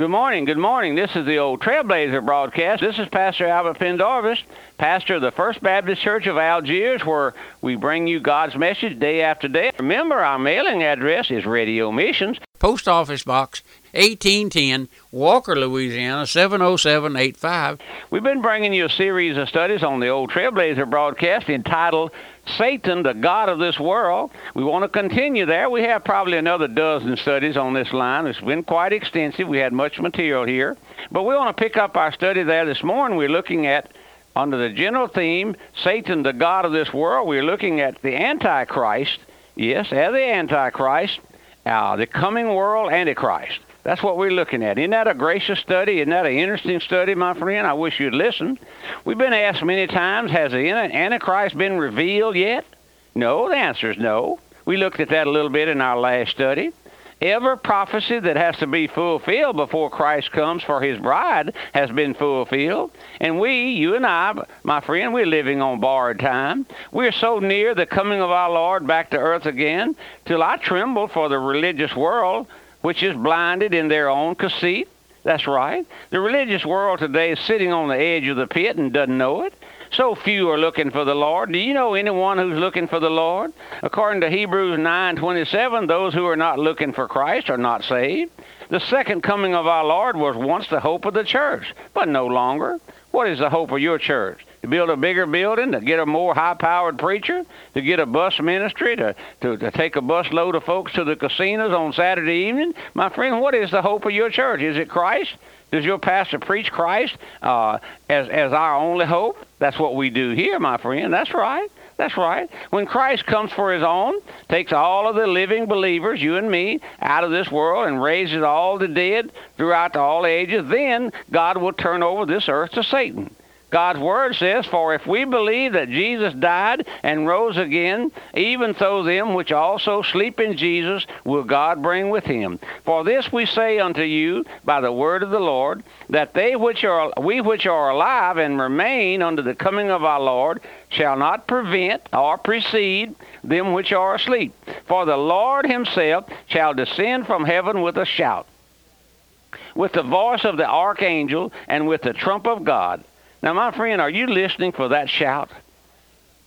Good morning, good morning. This is the Old Trailblazer Broadcast. This is Pastor Albert Pendarvis, pastor of the First Baptist Church of Algiers, where we bring you God's message day after day. Remember, our mailing address is Radio Missions. Post Office Box 1810, Walker, Louisiana, 70785. We've been bringing you a series of studies on the Old Trailblazer Broadcast entitled Satan, the God of This World. We want to continue there. We have probably another dozen studies on this line. It's been quite extensive. We had much material here. But we want to pick up our study there this morning. We're looking at, under the general theme, Satan, the God of This World, we're looking at the Antichrist. Yes, as the Antichrist, the coming world Antichrist. That's what we're looking at. Isn't that a gracious study? Isn't that an interesting study, my friend? I wish you'd listen. We've been asked many times, has the Antichrist been revealed yet? No, the answer is no. We looked at that a little bit in our last study. Every prophecy that has to be fulfilled before Christ comes for his bride has been fulfilled. And we, you and I, my friend, we're living on borrowed time. We're so near the coming of our Lord back to earth again, till I tremble for the religious world, which is blinded in their own conceit. That's right. The religious world today is sitting on the edge of the pit and doesn't know it. So few are looking for the Lord. Do you know anyone who's looking for the Lord? According to Hebrews 9:27, those who are not looking for Christ are not saved. The second coming of our Lord was once the hope of the church, but no longer. What is the hope of your church? To build a bigger building, to get a more high-powered preacher, to get a bus ministry, to take a bus load of folks to the casinos on Saturday evening? My friend, what is the hope of your church? Is it Christ? Does your pastor preach Christ as our only hope? That's what we do here, my friend. That's right. That's right. When Christ comes for his own, takes all of the living believers, you and me, out of this world and raises all the dead throughout all ages, then God will turn over this earth to Satan. God's word says, for if we believe that Jesus died and rose again, even so them which also sleep in Jesus will God bring with him. For this we say unto you by the word of the Lord, that we which are alive and remain unto the coming of our Lord shall not prevent or precede them which are asleep. For the Lord himself shall descend from heaven with a shout, with the voice of the archangel, and with the trump of God. Now, my friend, are you listening for that shout?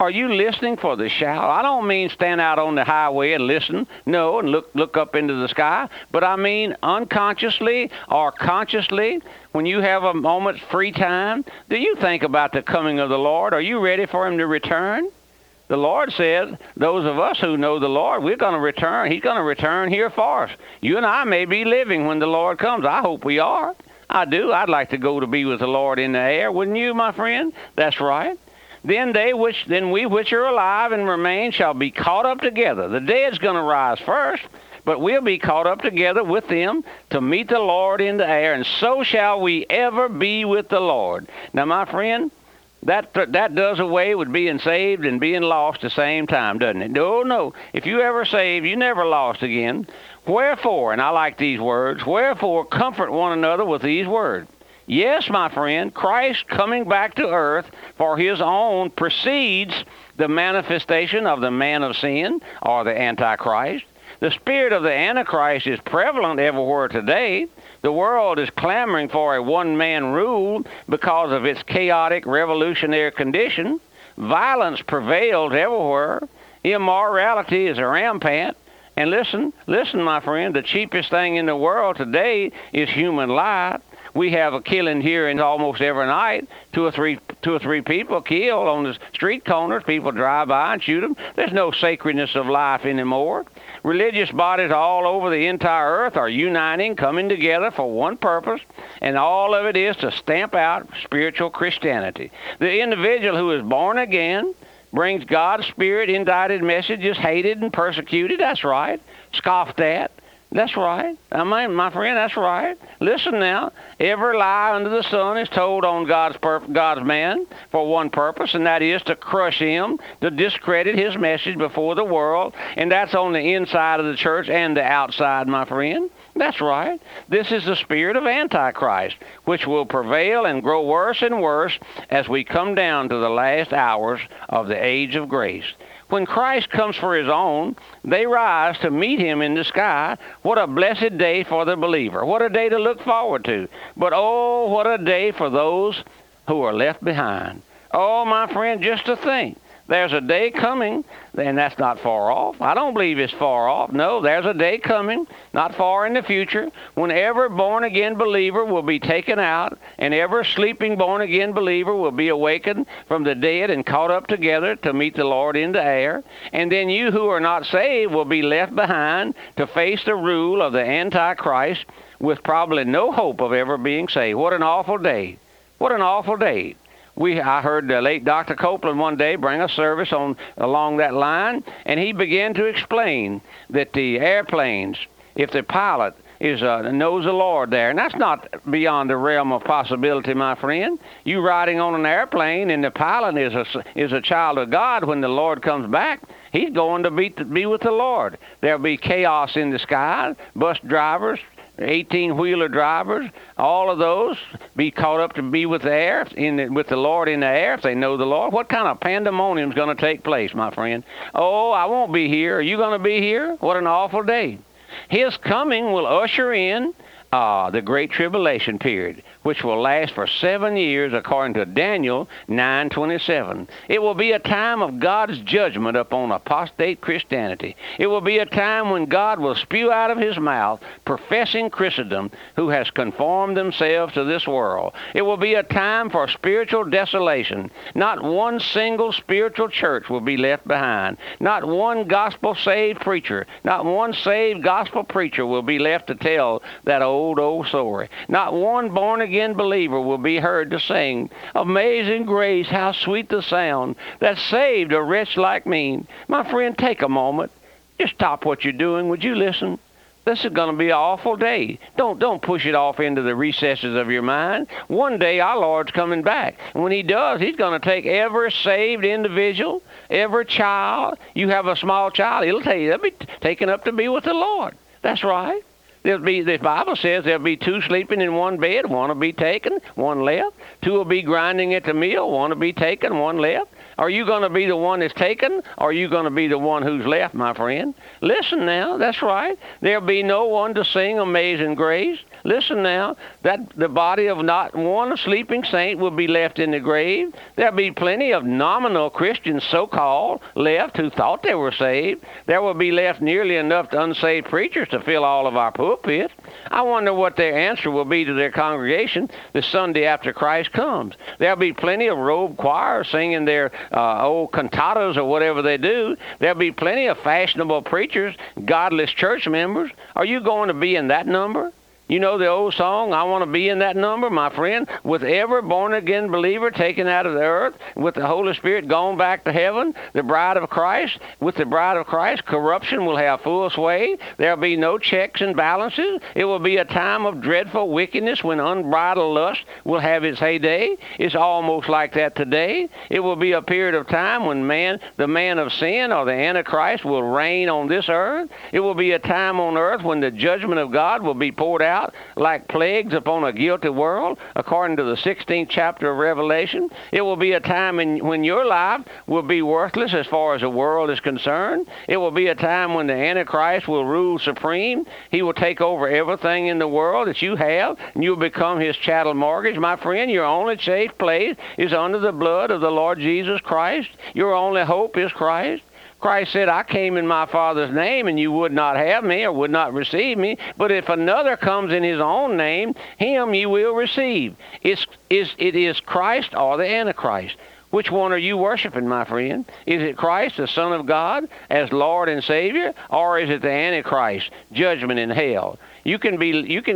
Are you listening for the shout? I don't mean stand out on the highway and listen, no, and look up into the sky, but I mean unconsciously or consciously, when you have a moment's free time, do you think about the coming of the Lord? Are you ready for him to return? The Lord said, those of us who know the Lord, we're going to return. He's going to return here for us. You and I may be living when the Lord comes. I hope we are. I do. I'd like to go to be with the Lord in the air. Wouldn't you, my friend? That's right. Then we which are alive and remain shall be caught up together. The dead's going to rise first, but we'll be caught up together with them to meet the Lord in the air, and so shall we ever be with the Lord. Now, my friend, that does away with being saved and being lost at the same time, doesn't it? No. If you ever saved, you never lost again. Wherefore, and I like these words, wherefore comfort one another with these words. Yes, my friend, Christ coming back to earth for his own precedes the manifestation of the man of sin or the Antichrist. The spirit of the Antichrist is prevalent everywhere today. The world is clamoring for a one-man rule because of its chaotic revolutionary condition. Violence prevails everywhere. Immorality is rampant. And listen, my friend, the cheapest thing in the world today is human life. We have a killing here in almost every night. Two or three people killed on the street corners. People drive by and shoot them. There's no sacredness of life anymore. Religious bodies all over the entire earth are uniting, coming together for one purpose, and all of it is to stamp out spiritual Christianity. The individual who is born again brings God's spirit indicted message, is hated and persecuted. That's right. Scoffed at. That's right. I mean, my friend, that's right. Listen now. Every lie under the sun is told on God's man for one purpose, and that is to crush him, to discredit his message before the world, and that's on the inside of the church and the outside, my friend. That's right. This is the spirit of Antichrist, which will prevail and grow worse and worse as we come down to the last hours of the age of grace. When Christ comes for his own, they rise to meet him in the sky. What a blessed day for the believer. What a day to look forward to. But oh, what a day for those who are left behind. Oh, my friend, just to think, there's a day coming, and that's not far off. I don't believe it's far off. No, there's a day coming, not far in the future, when every born-again believer will be taken out, and every sleeping born-again believer will be awakened from the dead and caught up together to meet the Lord in the air. And then you who are not saved will be left behind to face the rule of the Antichrist with probably no hope of ever being saved. What an awful day. What an awful day. I heard the late Dr. Copeland one day bring a service along that line, and he began to explain that the airplanes, if the pilot knows the Lord there, and that's not beyond the realm of possibility, my friend. You riding on an airplane, and the pilot is a child of God. When the Lord comes back, he's going to be with the Lord. There'll be chaos in the sky, bus drivers, 18-wheeler drivers, all of those be caught up to be with the air, with the Lord in the air, if they know the Lord. What kind of pandemonium is going to take place, my friend? Oh, I won't be here. Are you going to be here? What an awful day. His coming will usher in the Great Tribulation period, which will last for 7 years, according to Daniel 9:27. It will be a time of God's judgment upon apostate Christianity. It will be a time when God will spew out of his mouth professing Christendom who has conformed themselves to this world. It will be a time for spiritual desolation. Not one single spiritual church will be left behind. Not one gospel-saved preacher, not one saved gospel preacher will be left to tell that old story. Not one born-again believer will be heard to sing, "Amazing grace, how sweet the sound that saved a wretch like me." My friend, take a moment. Just stop what you're doing. Would you listen? This is going to be an awful day. Don't push it off into the recesses of your mind. One day our Lord's coming back. And when he does, he's going to take every saved individual, every child. You have a small child, he'll tell you, they'll be taken up to be with the Lord. That's right. The Bible says there'll be two sleeping in one bed. One will be taken, one left. Two will be grinding at the mill. One will be taken, one left. Are you going to be the one that's taken, or are you going to be the one who's left, my friend? Listen now, that's right. There'll be no one to sing Amazing Grace. Listen now, that the body of not one sleeping saint will be left in the grave. There'll be plenty of nominal Christians, so-called, left who thought they were saved. There will be left nearly enough unsaved preachers to fill all of our pulpits. I wonder what their answer will be to their congregation the Sunday after Christ comes. There'll be plenty of robe choirs singing their old cantatas or whatever they do. There'll be plenty of fashionable preachers, godless church members. Are you going to be in that number? You know the old song, "I want to be in that number," my friend, with every born-again believer taken out of the earth, with the Holy Spirit gone back to heaven, the bride of Christ. With the bride of Christ, corruption will have full sway. There will be no checks and balances. It will be a time of dreadful wickedness when unbridled lust will have its heyday. It's almost like that today. It will be a period of time when the man of sin or the Antichrist will reign on this earth. It will be a time on earth when the judgment of God will be poured out like plagues upon a guilty world, according to the 16th chapter of Revelation. It will be a time when your life will be worthless as far as the world is concerned. It will be a time when the Antichrist will rule supreme. He will take over everything in the world that you have, and you'll become his chattel mortgage. My friend, your only safe place is under the blood of the Lord Jesus Christ. Your only hope is Christ. Christ said, "I came in my Father's name, and you would not have me, or would not receive me. But if another comes in his own name, him ye will receive." It is Christ or the Antichrist. Which one are you worshiping, my friend? Is it Christ, the Son of God, as Lord and Savior, or is it the Antichrist, judgment in hell? You can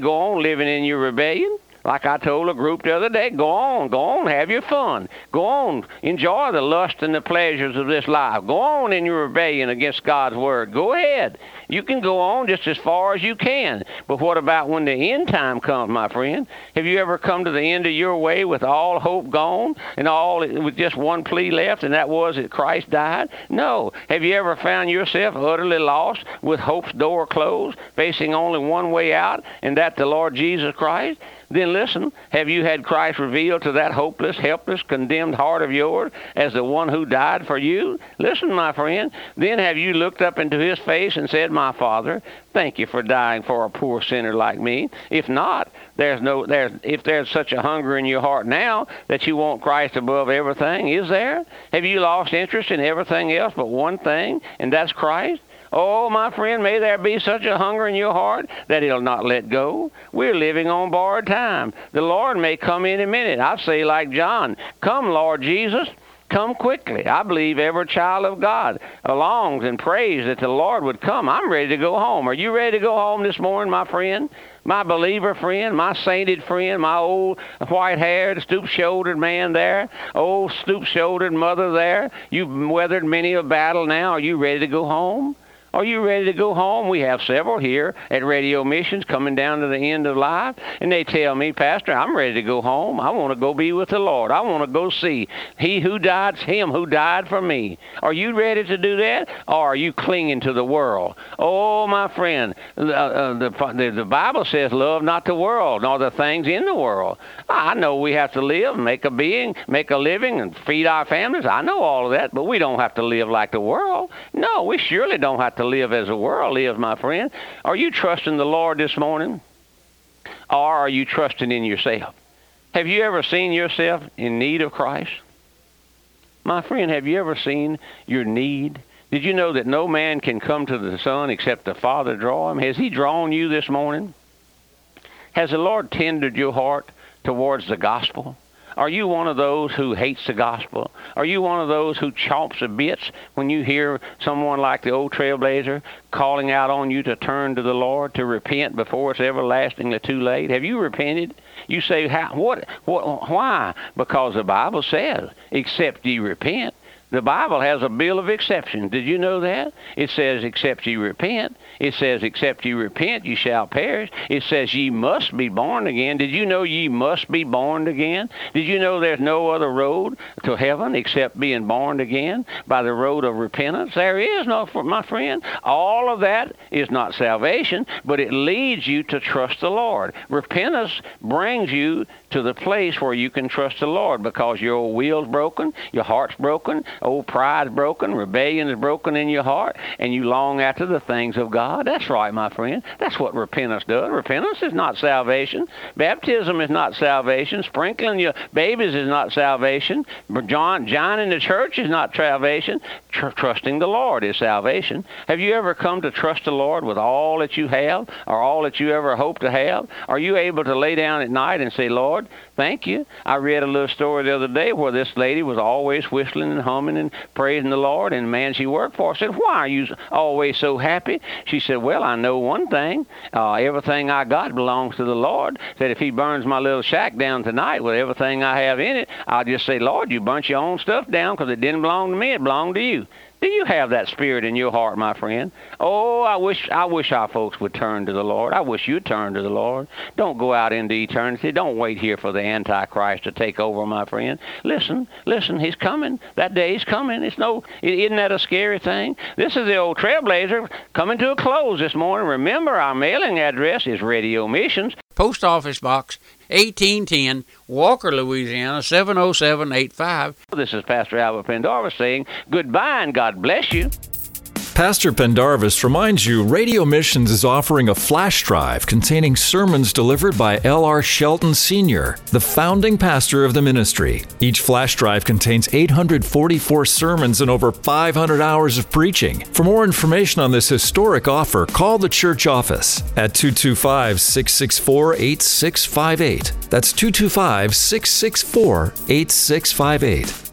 go on living in your rebellion. Like I told a group the other day, go on, have your fun. Go on, enjoy the lust and the pleasures of this life. Go on in your rebellion against God's word. Go ahead. You can go on just as far as you can. But what about when the end time comes, my friend? Have you ever come to the end of your way with all hope gone and with just one plea left, and that was that Christ died? No. Have you ever found yourself utterly lost with hope's door closed, facing only one way out, and that the Lord Jesus Christ? Then listen, have you had Christ revealed to that hopeless, helpless, condemned heart of yours as the one who died for you? Listen, my friend, then have you looked up into his face and said, My Father, thank you for dying for a poor sinner like me. If not, if there's such a hunger in your heart now that you want Christ above everything, is there? Have you lost interest in everything else but one thing, and that's Christ? Oh, my friend, may there be such a hunger in your heart that it'll not let go. We're living on borrowed time. The Lord may come any minute. I say like John, come, Lord Jesus. Come quickly. I believe every child of God longs and prays that the Lord would come. I'm ready to go home. Are you ready to go home this morning, my friend? My believer friend, my sainted friend, my old white-haired, stoop-shouldered man there, old stoop-shouldered mother there. You've weathered many a battle now. Are you ready to go home? Are you ready to go home? We have several here at Radio Missions coming down to the end of life, and they tell me, Pastor, I'm ready to go home. I want to go be with the Lord. I want to go see he who died, him who died for me. Are you ready to do that, or are you clinging to the world? Oh, my friend, the Bible says, love not the world, nor the things in the world. I know we have to live, make a living, and feed our families. I know all of that, but we don't have to live like the world. No, we surely don't have to live as the world lives, my friend. Are you trusting the Lord this morning? Or are you trusting in yourself? Have you ever seen yourself in need of Christ? My friend, have you ever seen your need? Did you know that no man can come to the Son except the Father draw him? Has he drawn you this morning? Has the Lord tendered your heart towards the gospel? Are you one of those who hates the gospel? Are you one of those who chomps a bits when you hear someone like the old trailblazer calling out on you to turn to the Lord, to repent before it's everlastingly too late? Have you repented? You say, why? Because the Bible says, except ye repent. The Bible has a bill of exceptions. Did you know that? It says, except ye repent. It says, except ye repent, ye shall perish. It says, ye must be born again. Did you know ye must be born again? Did you know there's no other road to heaven except being born again by the road of repentance? There is no, my friend. All of that is not salvation, but it leads you to trust the Lord. Repentance brings you to the place where you can trust the Lord because your old will's broken, your heart's broken, old pride's broken, rebellion is broken in your heart, and you long after the things of God. That's right, my friend. That's what repentance does. Repentance is not salvation. Baptism is not salvation. Sprinkling your babies is not salvation. John in the church is not salvation. Trusting the Lord is salvation. Have you ever come to trust the Lord with all that you have or all that you ever hope to have? Are you able to lay down at night and say, Lord, thank you? I read a little story the other day where this lady was always whistling and humming and praising the Lord, and the man she worked for said, why are you always so happy? She said, well, I know one thing. Everything I got belongs to the Lord. Said, if he burns my little shack down tonight with everything I have in it, I'll just say, Lord, you burnt your own stuff down because it didn't belong to me. It belonged to you. Do you have that spirit in your heart, my friend? Oh, I wish our folks would turn to the Lord. I wish you'd turn to the Lord. Don't go out into eternity. Don't wait here for the Antichrist to take over, my friend. Listen, he's coming. That day is coming. Isn't that a scary thing? This is the old trailblazer coming to a close this morning. Remember, our mailing address is Radio Missions, Post Office Box 1810, Walker, Louisiana, 70785. This is Pastor Albert Pendarvis saying goodbye and God bless you. Pastor Pendarvis reminds you Radio Missions is offering a flash drive containing sermons delivered by L.R. Shelton Sr., the founding pastor of the ministry. Each flash drive contains 844 sermons and over 500 hours of preaching. For more information on this historic offer, call the church office at 225-664-8658. That's 225-664-8658.